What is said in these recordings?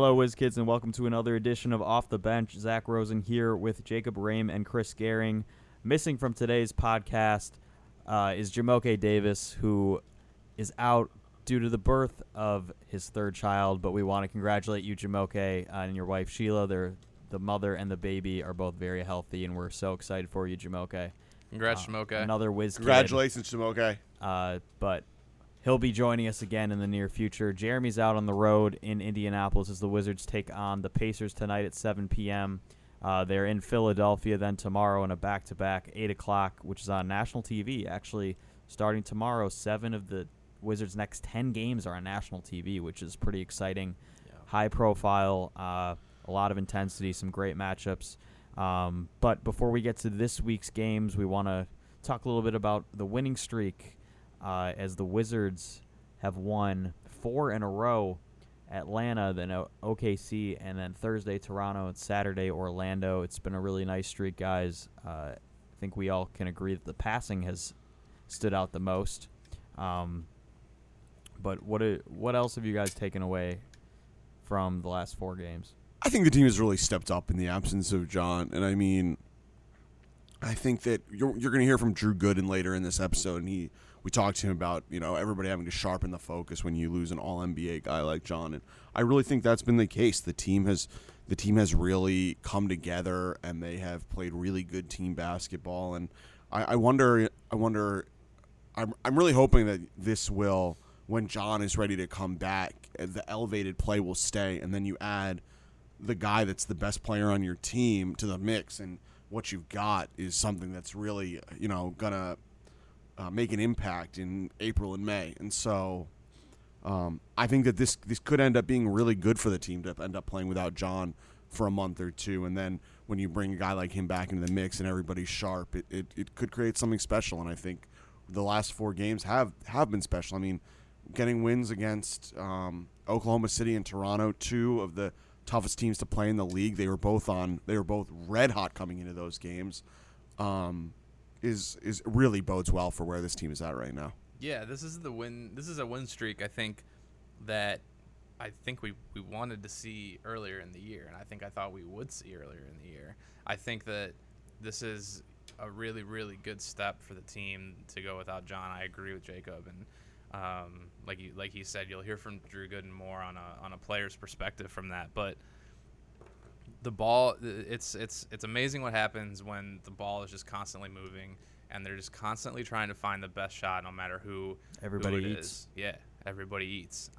Hello, WizKids, and welcome to another edition of Off the Bench. Zach Rosen here with Jacob Rame and Chris Gehring. Missing from today's podcast is Jamoke Davis, who is out due to the birth of his third child, but we want to congratulate you, Jamoke, and your wife, Sheila. The mother and the baby are both very healthy, and we're so excited for you, Jamoke. Congrats, Jamoke. Another WizKid. Congratulations, Jamoke. But he'll be joining us again in the near future. Jeremy's out on the road in Indianapolis as the Wizards take on the Pacers tonight at 7 p.m. They're in Philadelphia then tomorrow in a back-to-back, 8 o'clock, which is on national TV. Actually, starting tomorrow, 7 of the Wizards' next 10 games are on national TV, which is pretty exciting. Yeah. High profile, a lot of intensity, some great matchups. But before we get to this week's games, we want to talk a little bit about the winning streak as the Wizards have won 4 in a row. Atlanta, then OKC, and then Thursday, Toronto, and Saturday, Orlando. It's been a really nice streak, guys. I think we all can agree that the passing has stood out the most. But what else have you guys taken away from the last 4 games? I think the team has really stepped up in the absence of John. And, I mean, I think that you're going to hear from Drew Gooden later in this episode. And we talked to him about, you know, everybody having to sharpen the focus when you lose an All-NBA guy like John. And I really think that's been the case. The team has really come together, and they have played really good team basketball. And I wonder I'm really hoping that this will, when John is ready to come back, the elevated play will stay, and then you add the guy that's the best player on your team to the mix, and what you've got is something that's really, you know, gonna make an impact in April and May. And so I think that this could end up being really good for the team to end up playing without John for a month or two, and then when you bring a guy like him back into the mix and everybody's sharp, it could create something special. And I think the last 4 games have been special. I mean, getting wins against Oklahoma City and Toronto, 2 of the toughest teams to play in the league. They were both red hot coming into those games. Is really bodes well for where this team is at right now. Yeah, this is a win streak I think we wanted to see earlier in the year, and I thought we would see earlier in the year. I think that this is a really, really good step for the team to go without John. I agree with Jacob, and like he said, you'll hear from Drew Gooden more on a player's perspective from that. But the ball, it's amazing what happens when the ball is just constantly moving, and they're just constantly trying to find the best shot, no matter who it is. Yeah, everybody eats.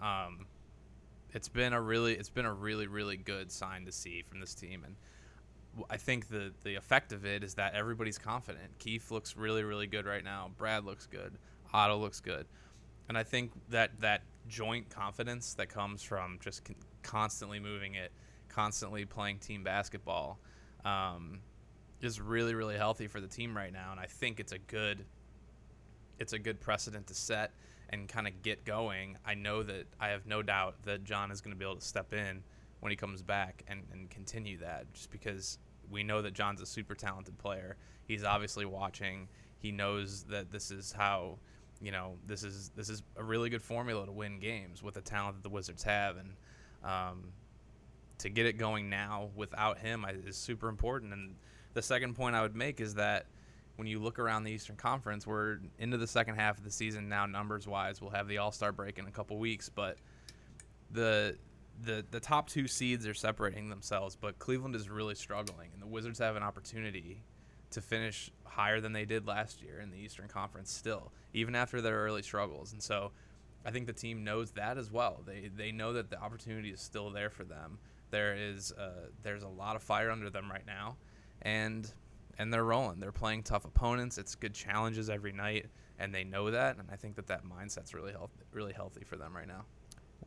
It's been a really good sign to see from this team, and I think the effect of it is that everybody's confident. Keith looks really, really good right now. Brad looks good. Otto looks good. And I think that joint confidence that comes from just constantly moving it, constantly playing team basketball, is really, really healthy for the team right now. And I think it's a good precedent to set and kind of get going. I know that I have no doubt that John is going to be able to step in when he comes back and continue that, just because we know that John's a super talented player. He's obviously watching. He knows that this is how – you know, this is a really good formula to win games with the talent that the Wizards have, and to get it going now without him is super important. And the second point I would make is that when you look around the Eastern Conference, we're into the second half of the season now, numbers-wise. We'll have the All-Star break in a couple weeks, but the top 2 seeds are separating themselves, but Cleveland is really struggling, and the Wizards have an opportunity to finish higher than they did last year in the Eastern Conference still, even after their early struggles. And so I think the team knows that as well. They know that the opportunity is still there for them. There's a lot of fire under them right now, and they're rolling. They're playing tough opponents. It's good challenges every night, and they know that, and I think that mindset's really healthy for them right now.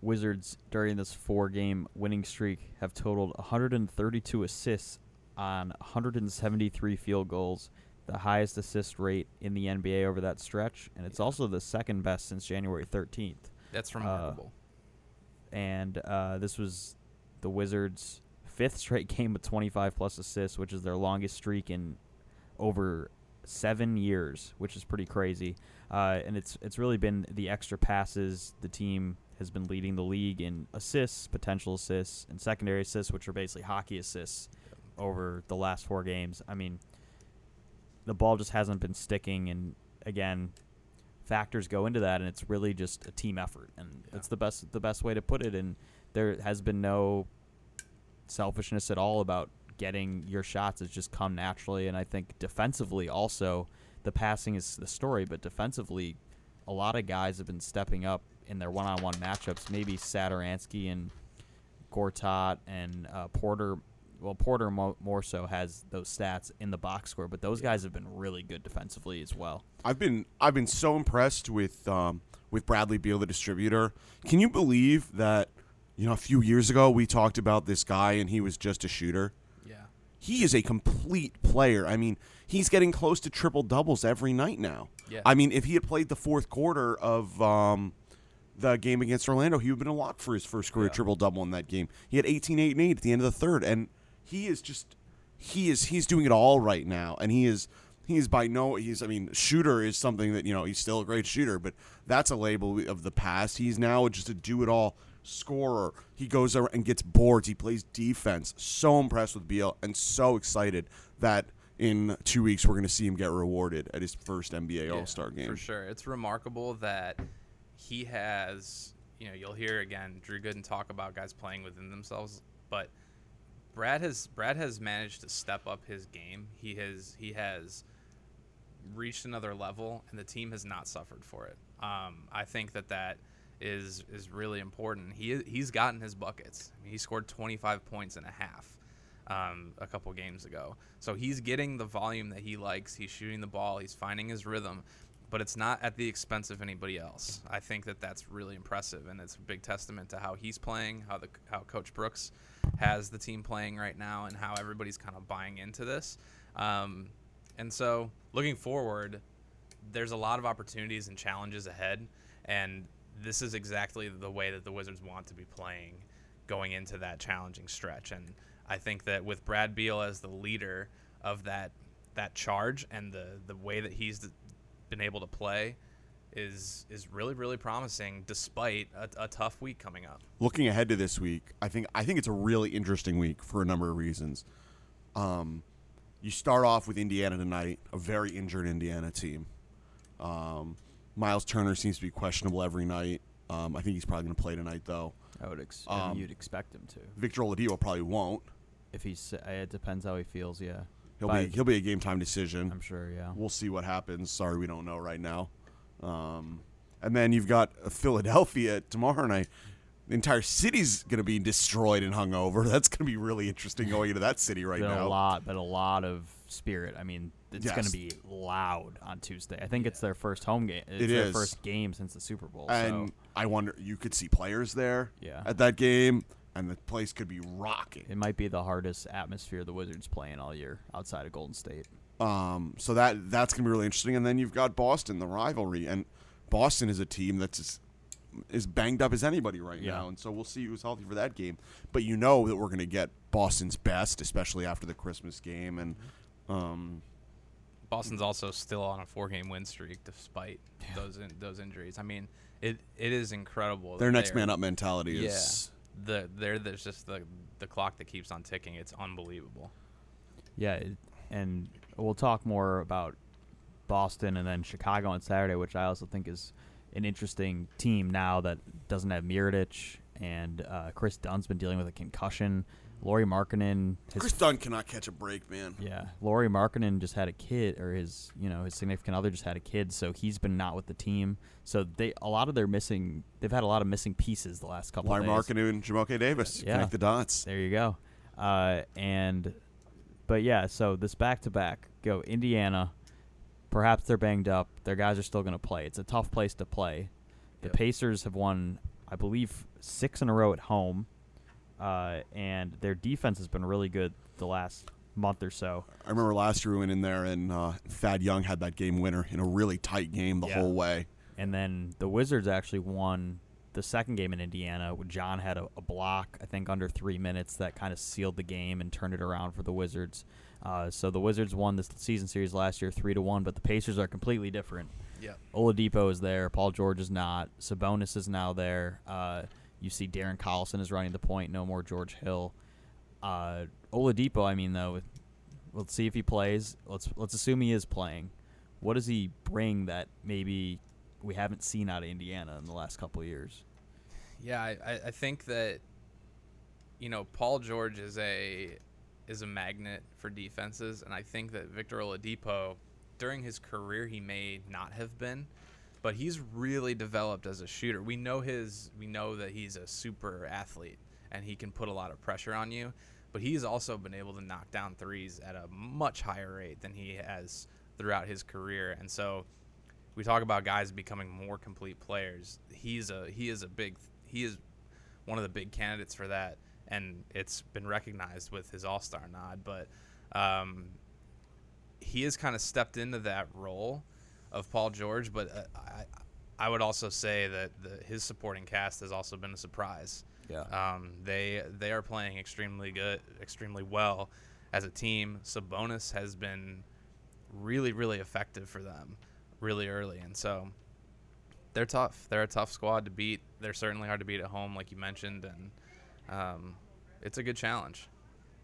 Wizards, during this 4-game winning streak, have totaled 132 assists on 173 field goals, the highest assist rate in the NBA over that stretch, and it's also the second best since January 13th. That's remarkable. And this was the Wizards' 5th straight game with 25-plus assists, which is their longest streak in over 7 years, which is pretty crazy. And it's really been the extra passes. The team has been leading the league in assists, potential assists, and secondary assists, which are basically hockey assists over the last four games. I mean, the ball just hasn't been sticking, and again, factors go into that, and it's really just a team effort, and that's the best way to put it. And there has been no selfishness at all about getting your shots. Has just come naturally. And I think defensively also, the passing is the story, but defensively a lot of guys have been stepping up in their one-on-one matchups. Maybe Saturansky and Gortat and Porter. Well, Porter more so has those stats in the box score, but those guys have been really good defensively as well. I've been so impressed with Bradley Beal, the distributor. Can you believe that, you know, a few years ago we talked about this guy and he was just a shooter? Yeah. He is a complete player. I mean, he's getting close to triple doubles every night now. Yeah. I mean, if he had played the fourth quarter of the game against Orlando, he would have been a lock for his first career triple double in that game. He had 18, 8, and 8 at the end of the third, and he's doing it all right now, and shooter is something that, you know, he's still a great shooter, but that's a label of the past. He's now just a do-it-all scorer. He goes around and gets boards. He plays defense. So impressed with Beal, and so excited that in 2 weeks we're going to see him get rewarded at his first NBA All-Star game. For sure. It's remarkable that he has, you know, you'll hear again Drew Gooden talk about guys playing within themselves, but Brad has managed to step up his game. He has reached another level, and the team has not suffered for it. I think that is really important. He's gotten his buckets. I mean, he scored 25 points and a half a couple games ago. So he's getting the volume that he likes. He's shooting the ball. He's finding his rhythm, but it's not at the expense of anybody else. I think that's really impressive, and it's a big testament to how he's playing, how Coach Brooks has the team playing right now, and how everybody's kind of buying into this. And so looking forward, there's a lot of opportunities and challenges ahead, and this is exactly the way that the Wizards want to be playing going into that challenging stretch. And I think that with Brad Beal as the leader of that charge, and the way that he's been able to play is really, really promising, despite a tough week coming up. Looking ahead to this week, I think it's a really interesting week for a number of reasons. You start off with Indiana tonight, a very injured Indiana team. Miles Turner seems to be questionable every night. I think he's probably going to play tonight, though. You'd expect him to. Victor Oladipo probably won't. If it depends how he feels, yeah. He'll be a game-time decision. I'm sure, yeah. We'll see what happens. Sorry, we don't know right now. And then you've got Philadelphia tomorrow night. The entire city's going to be destroyed and hungover. That's going to be really interesting going into that city right now. A lot of spirit. I mean, it's going to be loud on Tuesday. I think it's their first home game. It's their first game since the Super Bowl. And so, I wonder, you could see players there at that game. And the place could be rocking. It might be the hardest atmosphere the Wizards play in all year outside of Golden State. So that's going to be really interesting. And then you've got Boston, the rivalry. And Boston is a team that's as banged up as anybody right now. And so we'll see who's healthy for that game. But you know that we're going to get Boston's best, especially after the Christmas game. And Boston's also still on a 4-game win streak despite those injuries. I mean, it is incredible. Their next man up mentality is... Yeah. There's just the clock that keeps on ticking. It's unbelievable. Yeah, and we'll talk more about Boston and then Chicago on Saturday, which I also think is an interesting team now that doesn't have Mirotić, and Chris Dunn's been dealing with a concussion. Lauri Markkanen. Chris Dunn cannot catch a break, man. Yeah, Lauri Markkanen just had a kid, or his significant other just had a kid, so he's been not with the team. So they've had a lot of missing pieces the last couple of days. Lauri Markkanen and Jamoke Davis connect the dots. There you go. So this back-to-back, go Indiana. Perhaps they're banged up. Their guys are still going to play. It's a tough place to play. The Pacers have won, I believe, 6 in a row at home. And their defense has been really good the last month or so. I remember last year we went in there and Thad Young had that game winner in a really tight game the whole way. And then the Wizards actually won the second game in Indiana. John had a block, I think, under 3 minutes that kind of sealed the game and turned it around for the Wizards. So the Wizards won this season series last year 3-1, but the Pacers are completely different. Yeah, Oladipo is there. Paul George is not. Sabonis is now there. You see Darren Collison is running the point. No more George Hill. Oladipo, I mean, though, let's see if he plays. Let's assume he is playing. What does he bring that maybe we haven't seen out of Indiana in the last couple of years? Yeah, I think that, you know, Paul George is a magnet for defenses, and I think that Victor Oladipo, during his career, he may not have been, but he's really developed as a shooter. We know that he's a super athlete and he can put a lot of pressure on you, but he's also been able to knock down threes at a much higher rate than he has throughout his career. And so we talk about guys becoming more complete players. He is one of the big candidates for that, and it's been recognized with his All-Star nod. But he has kind of stepped into that role of Paul George, but I would also say that his supporting cast has also been a surprise. Yeah, they are playing extremely well as a team. Sabonis has been really, really effective for them really early, and so they're tough. They're a tough squad to beat. They're certainly hard to beat at home, like you mentioned, and it's a good challenge.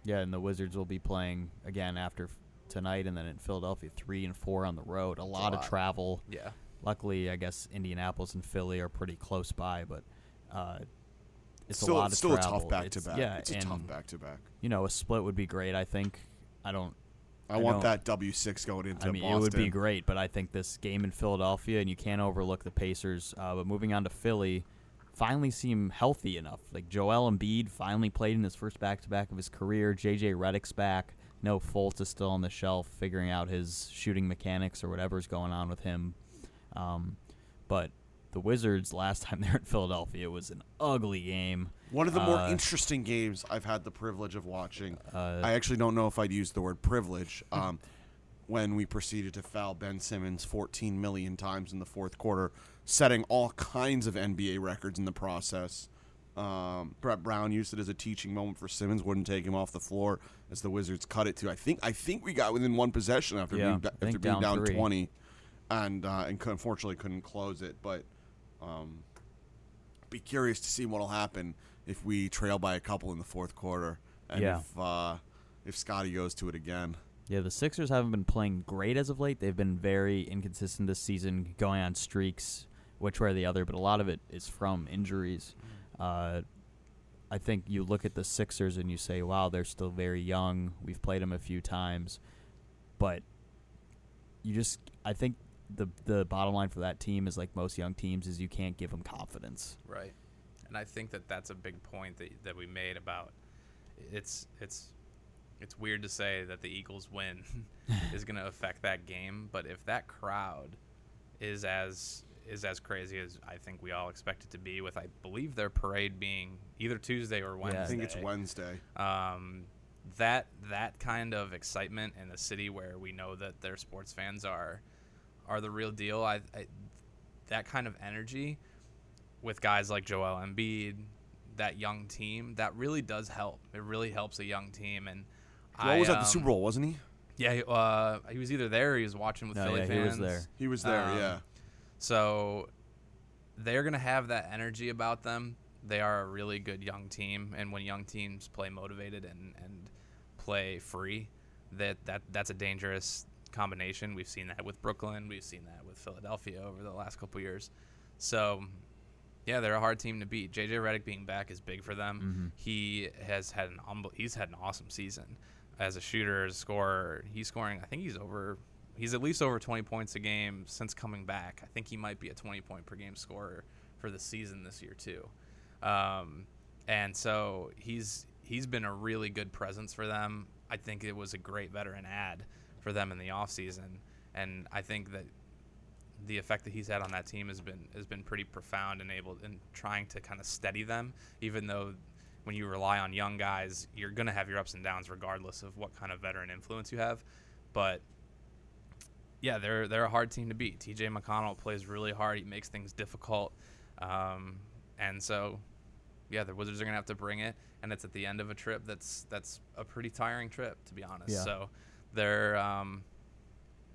Yeah, and the Wizards will be playing again after tonight, and then in Philadelphia 3 and 4 on the road. A lot of travel. Yeah. Luckily, I guess Indianapolis and Philly are pretty close by, but it's still a tough back-to-back. Yeah, it's a tough back-to-back. You know, a split would be great. I think. I want that W6 going into Boston. It would be great, but I think this game in Philadelphia, and you can't overlook the Pacers. But moving on to Philly, finally seem healthy enough. Like Joel Embiid finally played in his first back-to-back of his career. J.J. Redick's back. No, Fultz is still on the shelf figuring out his shooting mechanics or whatever's going on with him. But the Wizards, last time they were in Philadelphia, it was an ugly game. One of the more interesting games I've had the privilege of watching. I actually don't know if I'd use the word privilege when we proceeded to foul Ben Simmons 14 million times in the fourth quarter, setting all kinds of NBA records in the process. Brett Brown used it as a teaching moment for Simmons, wouldn't take him off the floor as the Wizards cut it to. I think we got within one possession after being down 20, and unfortunately couldn't close it. But be curious to see what will happen if we trail by a couple in the fourth quarter, and if Scotty goes to it again. Yeah, the Sixers haven't been playing great as of late. They've been very inconsistent this season, going on streaks, which way or the other, but a lot of it is from injuries. I think you look at the Sixers and you say, wow, they're still very young. We've played them a few times. But I think the bottom line for that team is, like most young teams, is you can't give them confidence. Right. And I think that that's a big point that we made about it's weird to say that the Eagles win is going to affect that game. But if that crowd is as crazy as I think we all expect it to be, with I believe their parade being either Tuesday or Wednesday. Yeah, I think it's Wednesday. That kind of excitement in a city where we know that their sports fans are the real deal. I that kind of energy with guys like Joel Embiid, that young team, that really does help. It really helps a young team. And Joel was at the Super Bowl, wasn't he? Yeah, he was either there or he was watching with Philly fans. He was there. Yeah. So they're going to have that energy about them. They are a really good young team, and when young teams play motivated and play free, that's a dangerous combination. We've seen that with Brooklyn. We've seen that with Philadelphia over the last couple of years. So, yeah, they're a hard team to beat. J.J. Redick being back is big for them. Mm-hmm. He has had an awesome season as a shooter, as a scorer. He's scoring, I think he's at least over 20 points a game since coming back. I think he might be a 20-point per game scorer for the season this year too. And so he's been a really good presence for them. I think it was a great veteran add for them in the offseason, and I think that the effect that he's had on that team has been pretty profound in trying to kind of steady them, even though when you rely on young guys, you're going to have your ups and downs regardless of what kind of veteran influence you have. But yeah, they're a hard team to beat. TJ McConnell plays really hard. He makes things difficult. And so yeah, the Wizards are going to have to bring it, and it's at the end of a trip that's a pretty tiring trip, to be honest. Yeah. So they're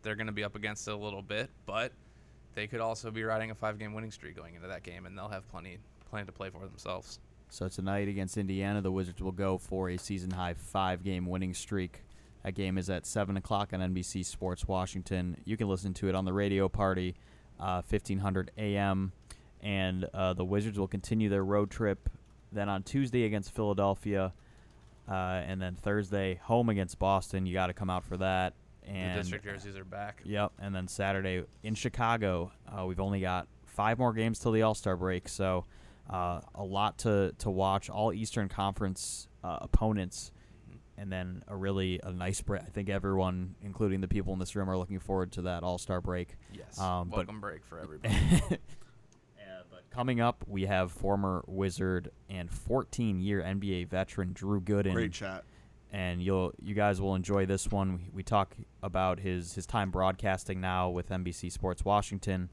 going to be up against it a little bit, but they could also be riding a 5-game winning streak going into that game, and they'll have plenty to play for themselves. So tonight against Indiana, the Wizards will go for a season-high 5-game winning streak. That game is at 7 o'clock on NBC Sports Washington. You can listen to it on the radio party, 1500 a.m., and the Wizards will continue their road trip then on Tuesday against Philadelphia, and then Thursday home against Boston. You got to come out for that. And the district jerseys are back. Yep, and then Saturday in Chicago. We've only got 5 more games till the All-Star break, so a lot to watch. All Eastern Conference opponents, and then a nice break. I think everyone, including the people in this room, are looking forward to that All-Star break. Yes, welcome break for everybody. But coming up, we have former Wizard and 14-year NBA veteran Drew Gooden. Great chat. And you guys will enjoy this one. We talk about his time broadcasting now with NBC Sports Washington,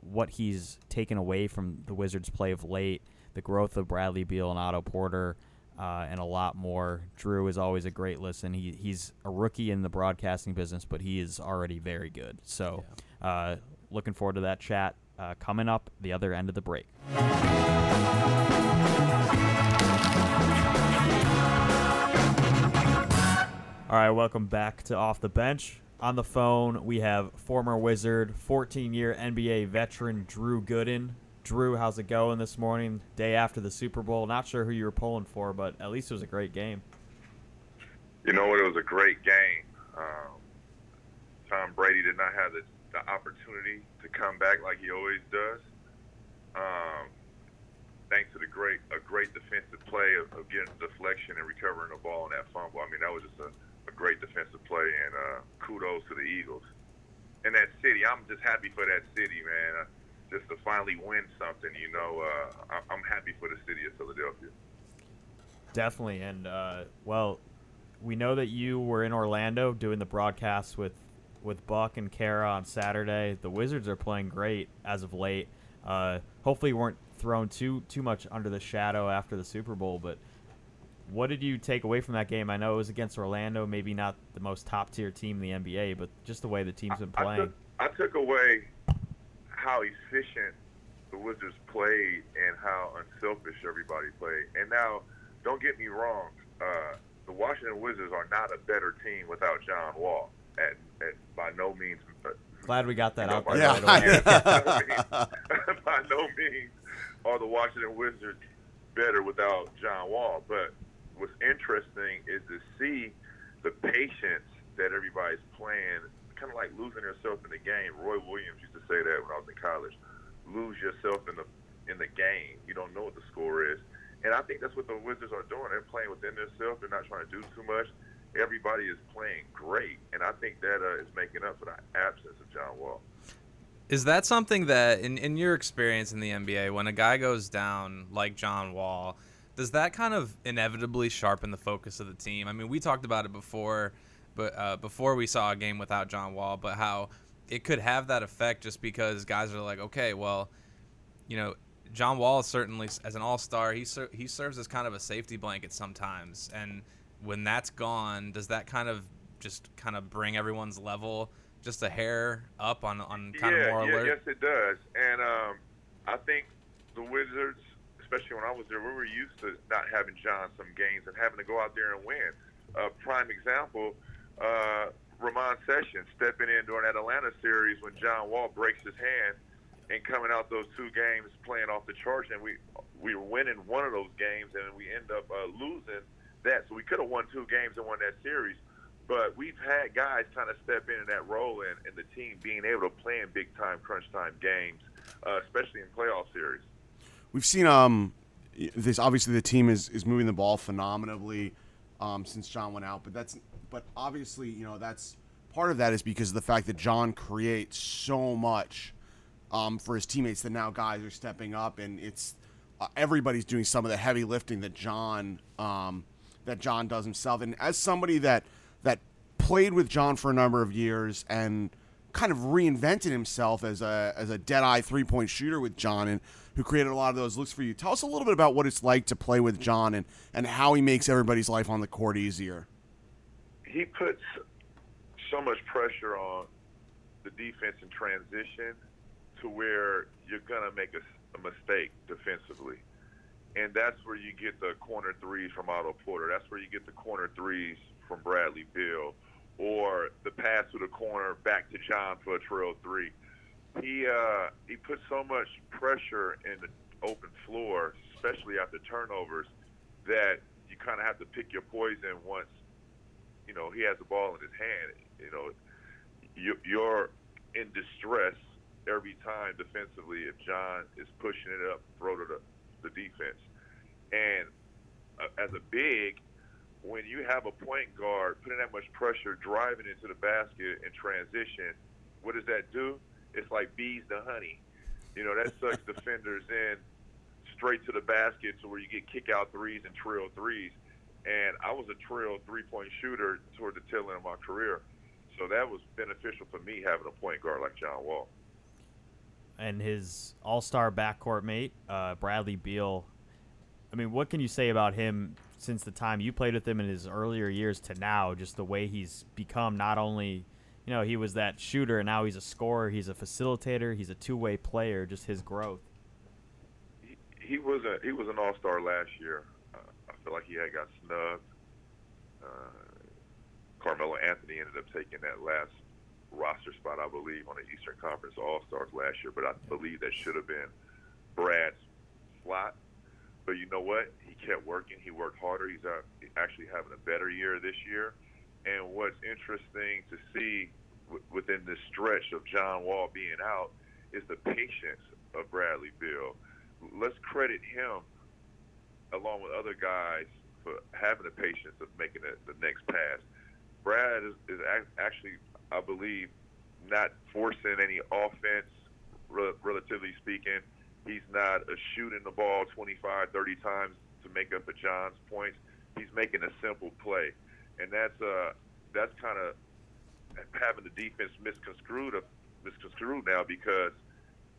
what he's taken away from the Wizards' play of late, the growth of Bradley Beal and Otto Porter, and a lot more. Drew is always a great listen. He's a rookie in the broadcasting business, but he is already very good. So looking forward to that chat coming up the other end of the break. All right, welcome back to Off the Bench. On the phone, we have former Wizard, 14-year NBA veteran Drew Gooden. Drew, how's it going this morning, day after the Super Bowl? Not sure who you were pulling for, but at least it was a great game. You know what? It was a great game. Tom Brady did not have the opportunity to come back like he always does. Thanks to a great defensive play of getting deflection and recovering the ball in that fumble. I mean, that was just a great defensive play, and kudos to the Eagles. And that city, I'm just happy for that city, man. Just to finally win something, you know. I'm happy for the city of Philadelphia. Definitely. And, well, we know that you were in Orlando doing the broadcasts with Buck and Kara on Saturday. The Wizards are playing great as of late. Hopefully you weren't thrown too much under the shadow after the Super Bowl, but what did you take away from that game? I know it was against Orlando, maybe not the most top-tier team in the NBA, but just the way the team's been playing. I took away how efficient the Wizards played and how unselfish everybody played. And now, don't get me wrong, the Washington Wizards are not a better team without John Wall. By no means. Glad we got that out there. Yeah. By no means are the Washington Wizards better without John Wall. But what's interesting is to see the patience that everybody's playing, kind of like losing yourself in the game. Roy Williams used to say that when I was in college. Lose yourself in the game. You don't know what the score is. And I think that's what the Wizards are doing. They're playing within themselves. They're not trying to do too much. Everybody is playing great, and I think that is making up for the absence of John Wall. Is that something that, in your experience in the NBA, when a guy goes down like John Wall, does that kind of inevitably sharpen the focus of the team? I mean, we talked about it before, but before we saw a game without John Wall, but how it could have that effect just because guys are like, okay, well, you know, John Wall is certainly, as an all-star, he serves as kind of a safety blanket sometimes, and when that's gone, does that kind of bring everyone's level just a hair up on kind of more alert? Yeah, yes, it does. And I think the Wizards, especially when I was there, we were used to not having John some games and having to go out there and win. A prime example, Ramon Sessions stepping in during that Atlanta series when John Wall breaks his hand and coming out those 2 games playing off the charts, and we were winning one of those games and we end up losing that. So we could have won 2 games and won that series, but we've had guys kind of step in that role and the team being able to play in big-time, crunch-time games, especially in playoff series. We've seen this. Obviously, the team is moving the ball phenomenally since John went out, but obviously, you know, that's part of that is because of the fact that John creates so much for his teammates that now guys are stepping up, and it's everybody's doing some of the heavy lifting that John does himself. And as somebody that played with John for a number of years and kind of reinvented himself as a dead-eye three-point shooter with John, and who created a lot of those looks for you. Tell us a little bit about what it's like to play with John and how he makes everybody's life on the court easier. He puts so much pressure on the defense in transition to where you're going to make a mistake defensively. And that's where you get the corner threes from Otto Porter. That's where you get the corner threes from Bradley Beal, or the pass to the corner back to John for a trail three. He put so much pressure in the open floor, especially after turnovers, that you kind of have to pick your poison once, you know, he has the ball in his hand. You know, you're in distress every time defensively if John is pushing it up, throw to the defense. And as a big, when you have a point guard putting that much pressure, driving into the basket in transition, what does that do? It's like bees to honey. You know, that sucks defenders in straight to the basket to where you get kick-out threes and trail threes. And I was a trail three-point shooter toward the tail end of my career. So that was beneficial for me, having a point guard like John Wall. And his all-star backcourt mate, Bradley Beal. I mean, what can you say about him since the time you played with him in his earlier years to now, just the way he's become? Not only, you know, he was that shooter, and now he's a scorer, he's a facilitator, he's a two-way player, just his growth. He was an all-star last year. I feel like he had got snubbed. Carmelo Anthony ended up taking that last roster spot, I believe, on the Eastern Conference All-Stars last year, but I believe that should have been Brad's slot. But you know what? He kept working. He worked harder. He's actually having a better year this year. And what's interesting to see within this stretch of John Wall being out is the patience of Bradley Beal. Let's credit him, along with other guys, for having the patience of making the next pass. Brad is actually, I believe, not forcing any offense, relatively speaking. He's not shooting the ball 25, 30 times to make up for John's points. He's making a simple play. And that's kind of having the defense misconstrued now, because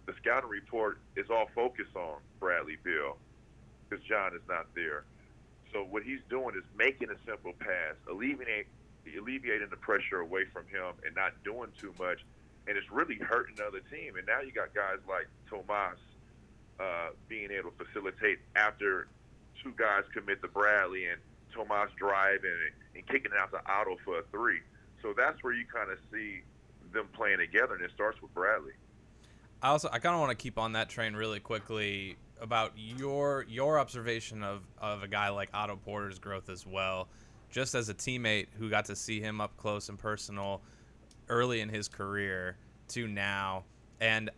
the scouting report is all focused on Bradley Beal because John is not there. So what he's doing is making a simple pass, alleviating the pressure away from him and not doing too much. And it's really hurting the other team. And now you got guys like Tomas being able to facilitate after two guys commit to Bradley, and Tomas driving and kicking it out to Otto for a three. So that's where you kind of see them playing together, and it starts with Bradley. I kind of want to keep on that train really quickly about your observation of a guy like Otto Porter's growth as well, just as a teammate who got to see him up close and personal early in his career to now. And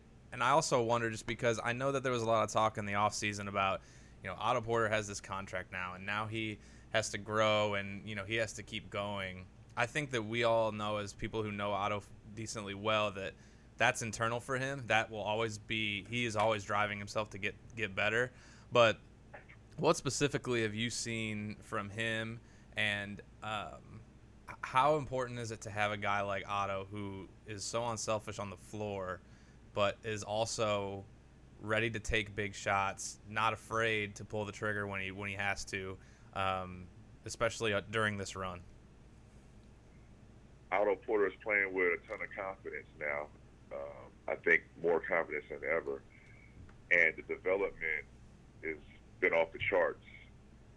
I also wonder, just because I know that there was a lot of talk in the offseason about, you know, Otto Porter has this contract now, and now he has to grow, and, you know, he has to keep going. I think that we all know, as people who know Otto decently well, that that's internal for him. That will always be, he is always driving himself to get better. But what specifically have you seen from him, and how important is it to have a guy like Otto, who is so unselfish on the floor but is also ready to take big shots, not afraid to pull the trigger when he has to, especially during this run? Otto Porter is playing with a ton of confidence now. I think more confidence than ever. And the development has been off the charts.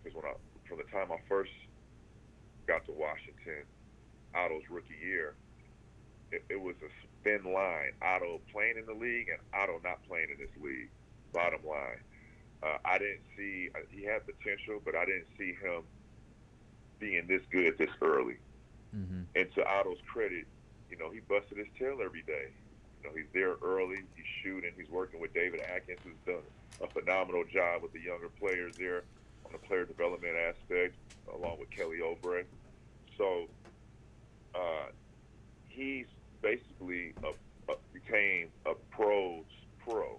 Because from the time I first got to Washington, Otto's rookie year, it was a thin line. Otto playing in the league and Otto not playing in this league, bottom line. I didn't see – he had potential, but I didn't see him being this good this early. Mm-hmm. And to Otto's credit, you know, he busted his tail every day. You know, he's there early, he's shooting, he's working with David Atkins, who's done a phenomenal job with the younger players there on the player development aspect, along with Kelly Oubre. So he's basically became a pro's pro.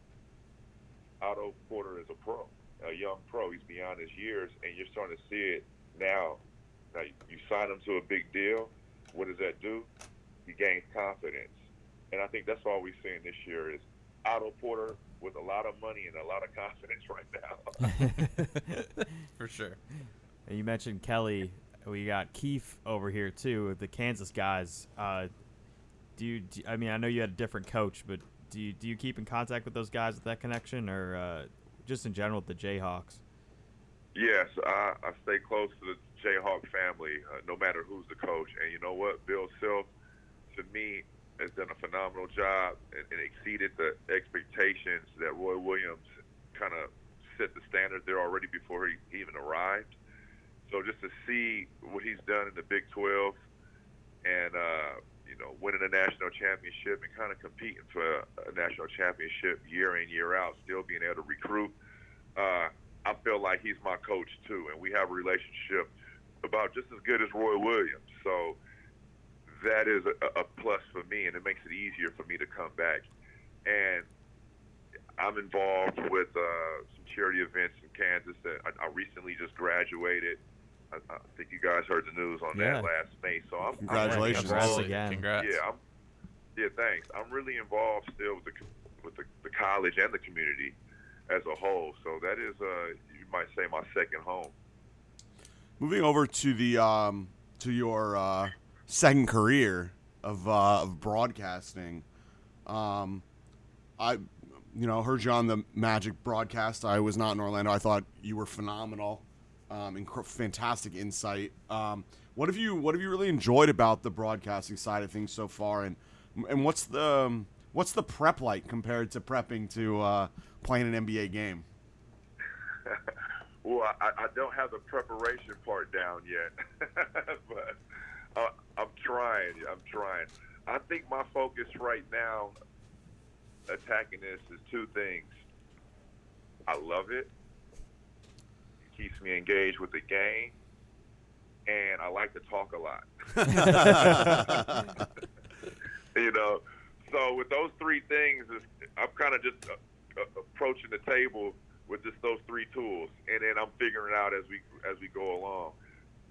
Otto Porter is a pro, a young pro. He's beyond his years, and you're starting to see it now. Now, you sign him to a big deal. What does that do? He gains confidence. And I think that's all we're seeing this year is Otto Porter with a lot of money and a lot of confidence right now. For sure. You mentioned Kelly. We got Keith over here too, the Kansas guys. Do you, I mean, I know you had a different coach, but do you keep in contact with those guys with that connection, or just in general with the Jayhawks? Yes, I stay close to the Jayhawk family, no matter who's the coach. And you know what, Bill Self, to me, has done a phenomenal job and exceeded the expectations that Roy Williams kind of set the standard there already before he even arrived. So just to see what he's done in the Big 12 and, you know, winning a national championship and kind of competing for a national championship year in, year out, still being able to recruit, I feel like he's my coach too. And we have a relationship about just as good as Roy Williams. So that is a plus for me, and it makes it easier for me to come back. And I'm involved with some charity events in Kansas. I recently just graduated. I think you guys heard the news on that last May. So I'm congratulations. Congrats. Thanks. I'm really involved still with the college and the community as a whole. So that is, you might say, my second home. Moving over to the to your second career of broadcasting, I heard you on the Magic broadcast. I was not in Orlando. I thought you were phenomenal. Fantastic insight. What have you really enjoyed about the broadcasting side of things so far, and what's the prep like compared to prepping to playing an NBA game? Well, I don't have the preparation part down yet, but I'm trying. I think my focus right now, attacking this, is two things. I love it. Keeps me engaged with the game, and I like to talk a lot. You know, so with those three things, I'm kind of just approaching the table with just those three tools, and then I'm figuring out as we go along.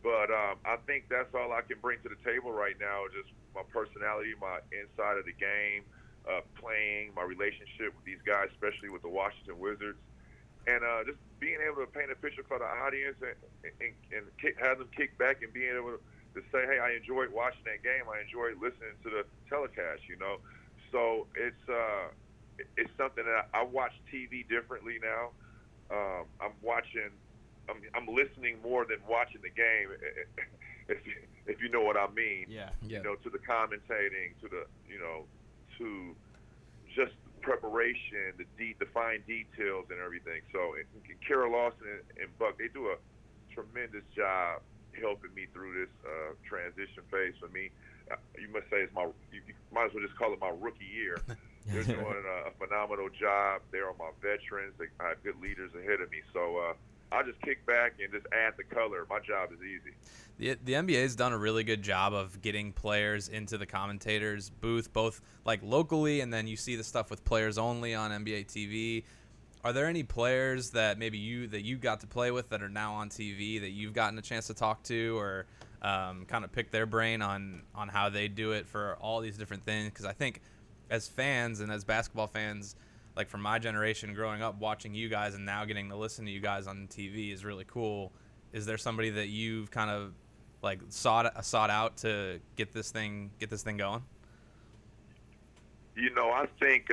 But I think that's all I can bring to the table right now, just my personality, my inside of the game, playing, my relationship with these guys, especially with the Washington Wizards. And just being able to paint a picture for the audience and have them kick back and being able to say, hey, I enjoyed watching that game. I enjoyed listening to the telecast, you know. So it's something that I watch TV differently now. I'm listening more than watching the game, if you know what I mean. Yeah. You know, to the commentating, to the, you know, to just – preparation, the fine details and everything. So Kara Lawson and Buck, they do a tremendous job helping me through this transition phase for me. You must say it's my, you might as well just call it my rookie year. They're doing a phenomenal job. They're my veterans. I have good leaders ahead of me. So I'll just kick back and just add the color. My job is easy. The NBA's done a really good job of getting players into the commentators' booth, both like locally, and then you see the stuff with players only on NBA TV. Are there any players that maybe you got to play with that are now on TV that you've gotten a chance to talk to, or kind of pick their brain on how they do it for all these different things? Because I think as fans and as basketball fans, like from my generation growing up watching you guys and now getting to listen to you guys on TV is really cool. Is there somebody that you've kind of like sought out to get this thing going? You know, I think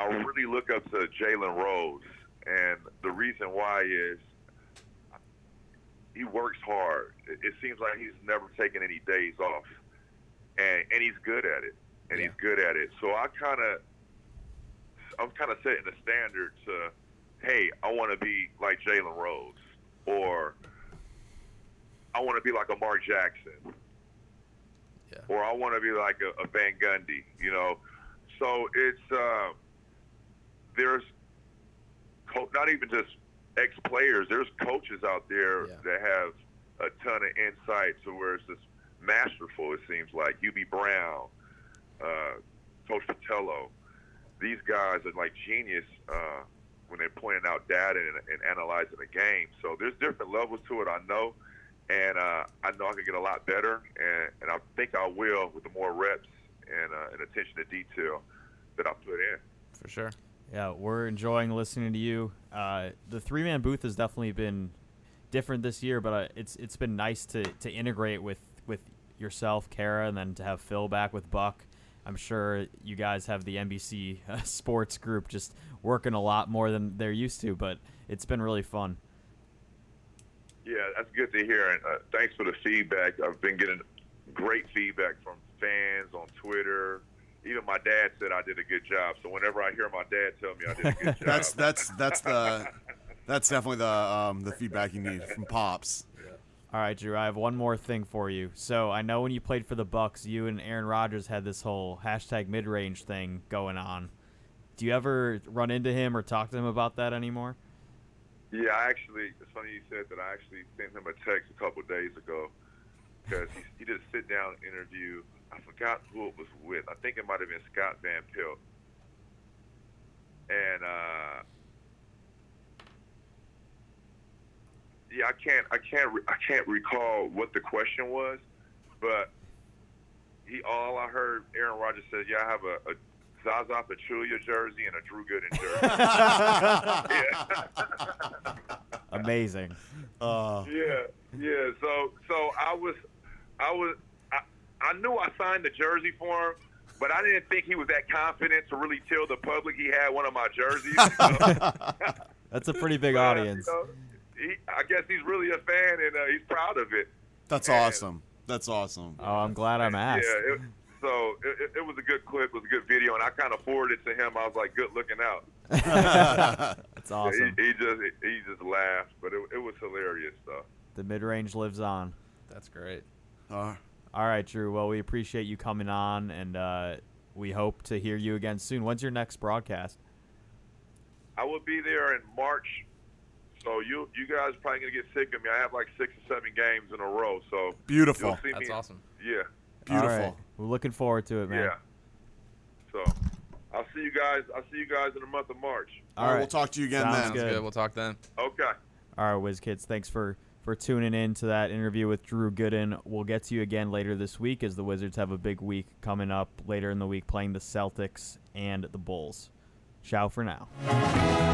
I really look up to Jalen Rose, and the reason why is he works hard. It seems like he's never taken any days off, and he's good at it. And he's good at it. So I'm kind of setting a standard to, hey, I want to be like Jalen Rose, or I want to be like a Mark Jackson, or I want to be like a Van Gundy, you know. So it's there's not even just ex-players. There's coaches out there that have a ton of insight to where it's just masterful, it seems like. U.B. Brown, Coach Patello. These guys are like genius when they're pointing out data and analyzing the game. So there's different levels to it, I know. And I know I can get a lot better, and I think I will with the more reps and attention to detail that I put in. For sure. Yeah, we're enjoying listening to you. The three-man booth has definitely been different this year, but it's been nice to integrate with yourself, Kara, and then to have Phil back with Buck. I'm sure you guys have the NBC sports group just working a lot more than they're used to, but it's been really fun. Yeah, that's good to hear, and thanks for the feedback. I've been getting great feedback from fans on Twitter. Even my dad said I did a good job. So whenever I hear my dad tell me I did a good job, that's definitely the feedback you need from Pops. Yeah. All right, Drew, I have one more thing for you. So I know when you played for the Bucks, you and Aaron Rodgers had this whole hashtag mid-range thing going on. Do you ever run into him or talk to him about that anymore? Yeah, I actually. It's funny you said that. I actually sent him a text a couple of days ago because he did a sit-down interview. I forgot who it was with. I think it might have been Scott Van Pelt. And I can't recall what the question was, but all I heard Aaron Rodgers said, "Yeah, I have a Zaza Pachulia jersey and a Drew Gooden jersey." Yeah. Amazing. Yeah. So I was. I knew I signed the jersey for him, but I didn't think he was that confident to really tell the public he had one of my jerseys. So. That's a pretty big audience. I guess he's really a fan, and he's proud of it. That's awesome. Oh, I'm glad I'm asked. Yeah, it was a good clip. It was a good video, and I kind of forwarded it to him. I was like, good looking out. That's awesome. He just laughed, but it was hilarious, though. The mid-range lives on. That's great. All right, Drew. Well, we appreciate you coming on, and we hope to hear you again soon. When's your next broadcast? I will be there in March, so you guys are probably going to get sick of me. I have like 6 or 7 games in a row. So beautiful. That's awesome. Yeah. Beautiful. All right. We're looking forward to it, man. Yeah. So I'll see you guys in the month of March. All right. We'll talk to you again then. Sounds good. We'll talk then. Okay. All right, WizKids. Thanks for tuning in to that interview with Drew Gooden. We'll get to you again later this week as the Wizards have a big week coming up later in the week playing the Celtics and the Bulls. Ciao for now.